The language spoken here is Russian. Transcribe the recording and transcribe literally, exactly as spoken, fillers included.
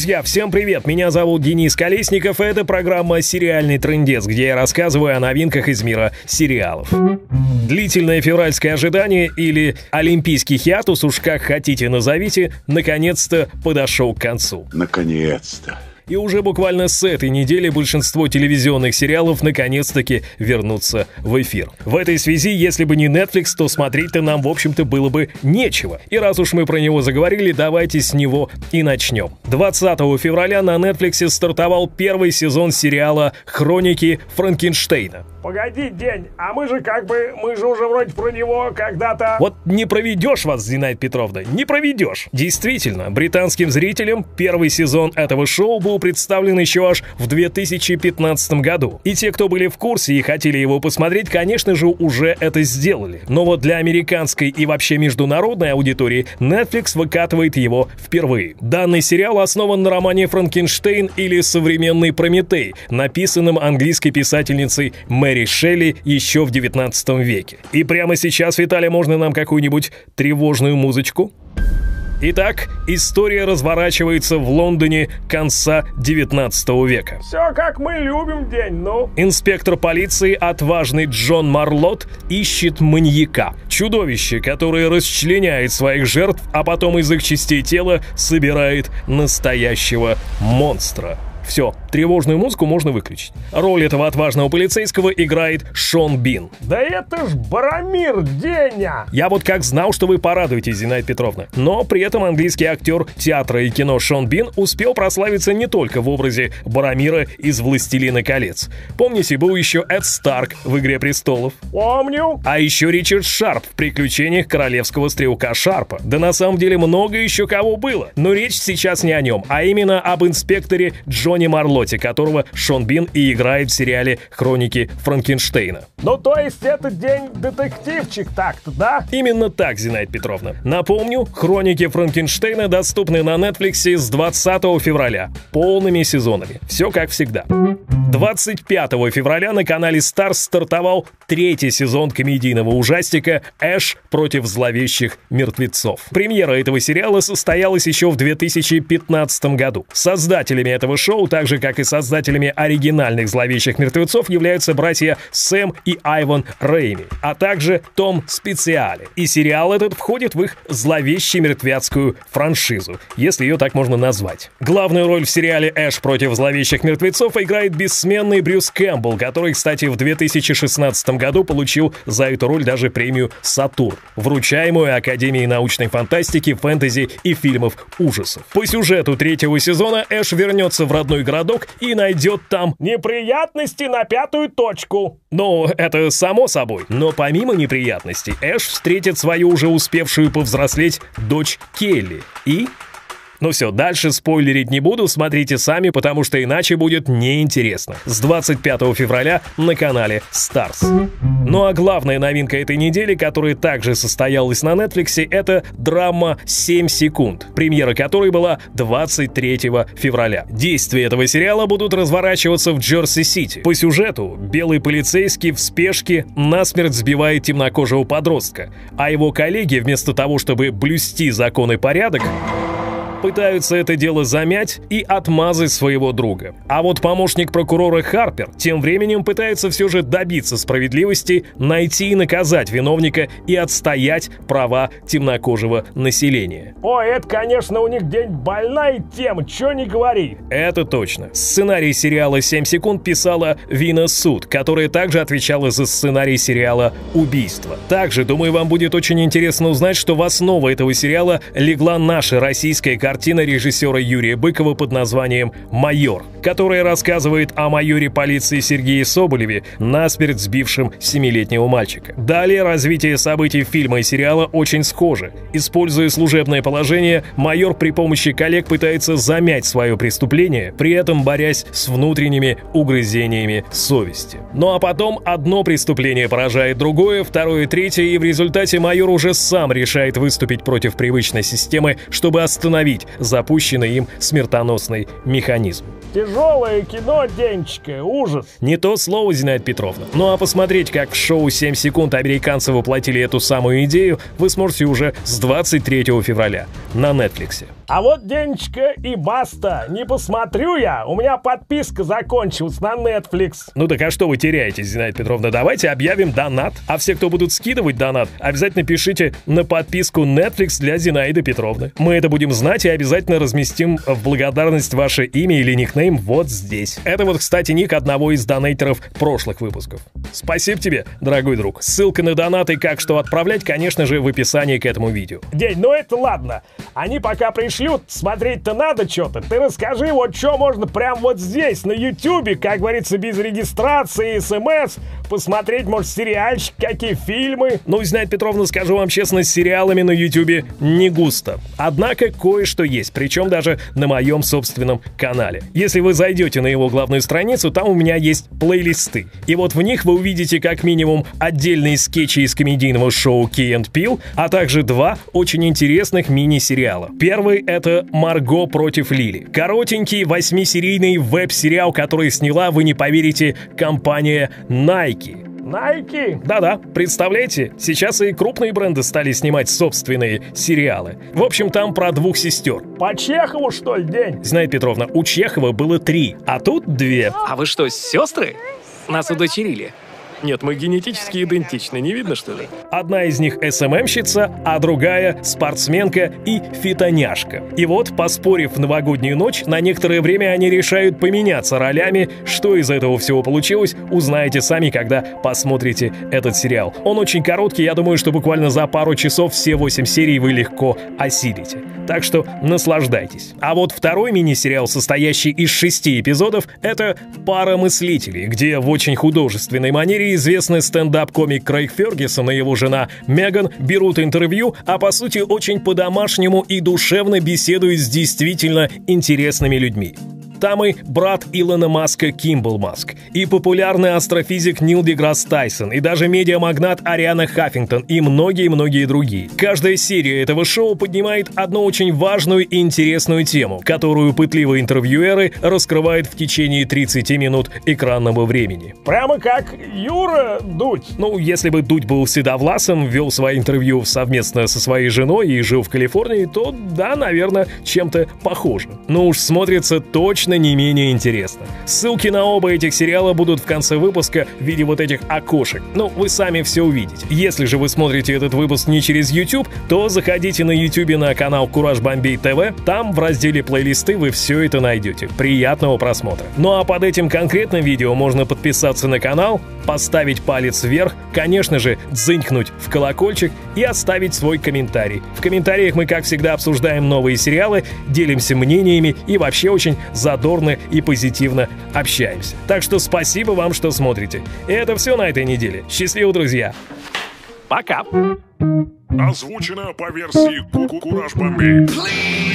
Друзья, всем привет! Меня зовут Денис Колесников, и это программа «Сериальный трендец», где я рассказываю о новинках из мира сериалов. Длительное февральское ожидание или олимпийский хиатус, уж как хотите назовите, наконец-то подошел к концу. Наконец-то. И уже буквально с этой недели большинство телевизионных сериалов наконец-таки вернутся в эфир. В этой связи, если бы не Netflix, то смотреть-то нам, в общем-то, было бы нечего. И раз уж мы про него заговорили, давайте с него и начнем. двадцатого февраля на Netflix стартовал первый сезон сериала «Хроники Франкенштейна». Погоди, День, а мы же как бы, мы же уже вроде про него когда-то... Вот не проведешь вас, Зинаида Петровна, не проведешь. Действительно, британским зрителям первый сезон этого шоу был представлен еще аж в две тысячи пятнадцатом году. И те, кто были в курсе и хотели его посмотреть, конечно же, уже это сделали. Но вот для американской и вообще международной аудитории Netflix выкатывает его впервые. Данный сериал основан на романе «Франкенштейн» или «Современный Прометей», написанном английской писательницей Мэри Мэри Шелли еще в девятнадцатом веке. И прямо сейчас, Виталий, можно нам какую-нибудь тревожную музычку? Итак, история разворачивается в Лондоне конца девятнадцатого века. Все как мы любим, День, ну. Инспектор полиции, отважный Джон Марлот, ищет маньяка. Чудовище, которое расчленяет своих жертв, а потом из их частей тела собирает настоящего монстра. Все, тревожную музыку можно выключить. Роль этого отважного полицейского играет Шон Бин. Да это ж Баромир, Деня! Я вот как знал, что вы порадуетесь, Зинаида Петровна. Но при этом английский актер театра и кино Шон Бин успел прославиться не только в образе Баромира из «Властелина колец». Помните, был еще Эд Старк в «Игре престолов». Помню! А еще Ричард Шарп в «Приключениях королевского стрелка Шарпа». Да на самом деле много еще кого было. Но речь сейчас не о нем, а именно об инспекторе Джоне Марлоте, которого Шон Бин и играет в сериале «Хроники Франкенштейна». Ну то есть это, День, детективчик так-то, да? Именно так, Зинаида Петровна. Напомню, «Хроники Франкенштейна» доступны на Netflix с двадцатого февраля, полными сезонами. Все как всегда. двадцать пятого февраля на канале Starz стартовал третий сезон комедийного ужастика «Эш против зловещих мертвецов». Премьера этого сериала состоялась еще в две тысячи пятнадцатом году. Создателями этого шоу, так же как и создателями оригинальных «Зловещих мертвецов», являются братья Сэм и Айван Рейми, а также Том Специали. И сериал этот входит в их зловещую мертвецкую франшизу, если ее так можно назвать. Главную роль в сериале «Эш против зловещих мертвецов» играет бессменный Брюс Кэмпбелл, который, кстати, в две тысячи шестнадцатом году получил за эту роль даже премию «Сатурн», вручаемую Академией научной фантастики, фэнтези и фильмов ужасов. По сюжету третьего сезона Эш вернется в родной городок и найдет там неприятности на пятую точку. Ну, это само собой. Но помимо неприятностей, Эш встретит свою уже успевшую повзрослеть дочь Келли и... Ну все, дальше спойлерить не буду, смотрите сами, потому что иначе будет неинтересно. С двадцать пятого февраля на канале Starz. Ну а главная новинка этой недели, которая также состоялась на Netflix, это драма «Семь секунд», премьера которой была двадцать третьего февраля. Действия этого сериала будут разворачиваться в Джерси-Сити. По сюжету белый полицейский в спешке насмерть сбивает темнокожего подростка, а его коллеги, вместо того, чтобы блюсти закон и порядок, пытаются это дело замять и отмазать своего друга. А вот помощник прокурора Харпер тем временем пытается все же добиться справедливости, найти и наказать виновника и отстоять права темнокожего населения. О, это, конечно, у них, День, больная тема, чё не говори. Это точно. Сценарий сериала «семь секунд» писала Вина Суд, которая также отвечала за сценарий сериала «Убийство». Также, думаю, вам будет очень интересно узнать, что в основу этого сериала легла наша российская картина Картина режиссера Юрия Быкова под названием «Майор», которая рассказывает о майоре полиции Сергее Соболеве, насмерть сбившем семилетнего мальчика. Далее развитие событий фильма и сериала очень схоже. Используя служебное положение, майор при помощи коллег пытается замять свое преступление, при этом борясь с внутренними угрызениями совести. Ну а потом одно преступление поражает другое, второе, третье, и в результате майор уже сам решает выступить против привычной системы, чтобы остановить запущенный им смертоносный механизм. Тяжелое кино, Денечка, ужас. Не то слово, Зинаида Петровна. Ну а посмотреть, как в шоу «семь секунд» американцы воплотили эту самую идею, вы сможете уже с двадцать третьего февраля на Netflix. А вот денечка и баста. Не посмотрю я. У меня подписка закончилась на Netflix. Ну так а что вы теряете, Зинаида Петровна? Давайте объявим донат. А все, кто будут скидывать донат, обязательно пишите на подписку Netflix для Зинаиды Петровны. Мы это будем знать и обязательно разместим в благодарность ваше имя или никнейм вот здесь. Это вот, кстати, ник одного из донейтеров прошлых выпусков. Спасибо тебе, дорогой друг. Ссылка на донаты, как что отправлять, конечно же, в описании к этому видео. День, ну это ладно. Они пока пришлют, смотреть-то надо что-то. Ты расскажи, вот что можно прямо вот здесь, на ютубе, как говорится, без регистрации, смс, посмотреть, может, сериальчик, какие фильмы. Ну, Зинаида Петровна, скажу вам честно, с сериалами на ютубе не густо. Однако кое-что есть, причем даже на моем собственном канале. Если вы зайдете на его главную страницу, там у меня есть плейлисты. И вот в них вы увидите как минимум отдельные скетчи из комедийного шоу «Кей энд Пил», а также два очень интересных мини-сериала. Первый — это «Марго против Лили». Коротенький восьмисерийный веб-сериал, который сняла, вы не поверите, компания Nike. Nike? Да-да, представляете, сейчас и крупные бренды стали снимать собственные сериалы. В общем, там про двух сестер. По Чехову, что ли, день? Зинаида Петровна, у Чехова было три, а тут две. А вы что, сестры? Нас удочерили. Нет, мы генетически идентичны, не видно, что ли? Одна из них эс эм эм-щица, а другая спортсменка и фитоняшка. И вот, поспорив в новогоднюю ночь, на некоторое время они решают поменяться ролями. Что из этого всего получилось, узнаете сами, когда посмотрите этот сериал. Он очень короткий, я думаю, что буквально за пару часов все восемь серий вы легко осилите. Так что наслаждайтесь. А вот второй мини-сериал, состоящий из шести эпизодов, это «Пара мыслителей», где в очень художественной манере известный стендап-комик Крейг Фергюсон и его жена Меган берут интервью, а по сути очень по-домашнему и душевно беседуют с действительно интересными людьми. Там и брат Илона Маска Кимбл Маск, и популярный астрофизик Нил Деграсс Тайсон, и даже медиамагнат Ариана Хаффингтон, и многие-многие другие. Каждая серия этого шоу поднимает одну очень важную и интересную тему, которую пытливые интервьюеры раскрывают в течение тридцати минут экранного времени. Прямо как Юра Дудь. Ну, если бы Дудь был седовласым, вел свои интервью совместно со своей женой и жил в Калифорнии, то да, наверное, чем-то похоже. Но уж смотрится точно не менее интересно. Ссылки на оба этих сериала будут в конце выпуска в виде вот этих окошек. Ну, вы сами все увидите. Если же вы смотрите этот выпуск не через YouTube, то заходите на YouTube на канал Кураж Бомбей ТВ. Там в разделе плейлисты вы все это найдете. Приятного просмотра. Ну а под этим конкретным видео можно подписаться на канал, поставить палец вверх, конечно же, дзынькнуть в колокольчик и оставить свой комментарий. В комментариях мы, как всегда, обсуждаем новые сериалы, делимся мнениями и вообще очень задумываемся, задорно и позитивно общаемся. Так что спасибо вам, что смотрите. И это все на этой неделе. Счастливо, друзья. Пока. Озвучено по версии Кураж Бомбей.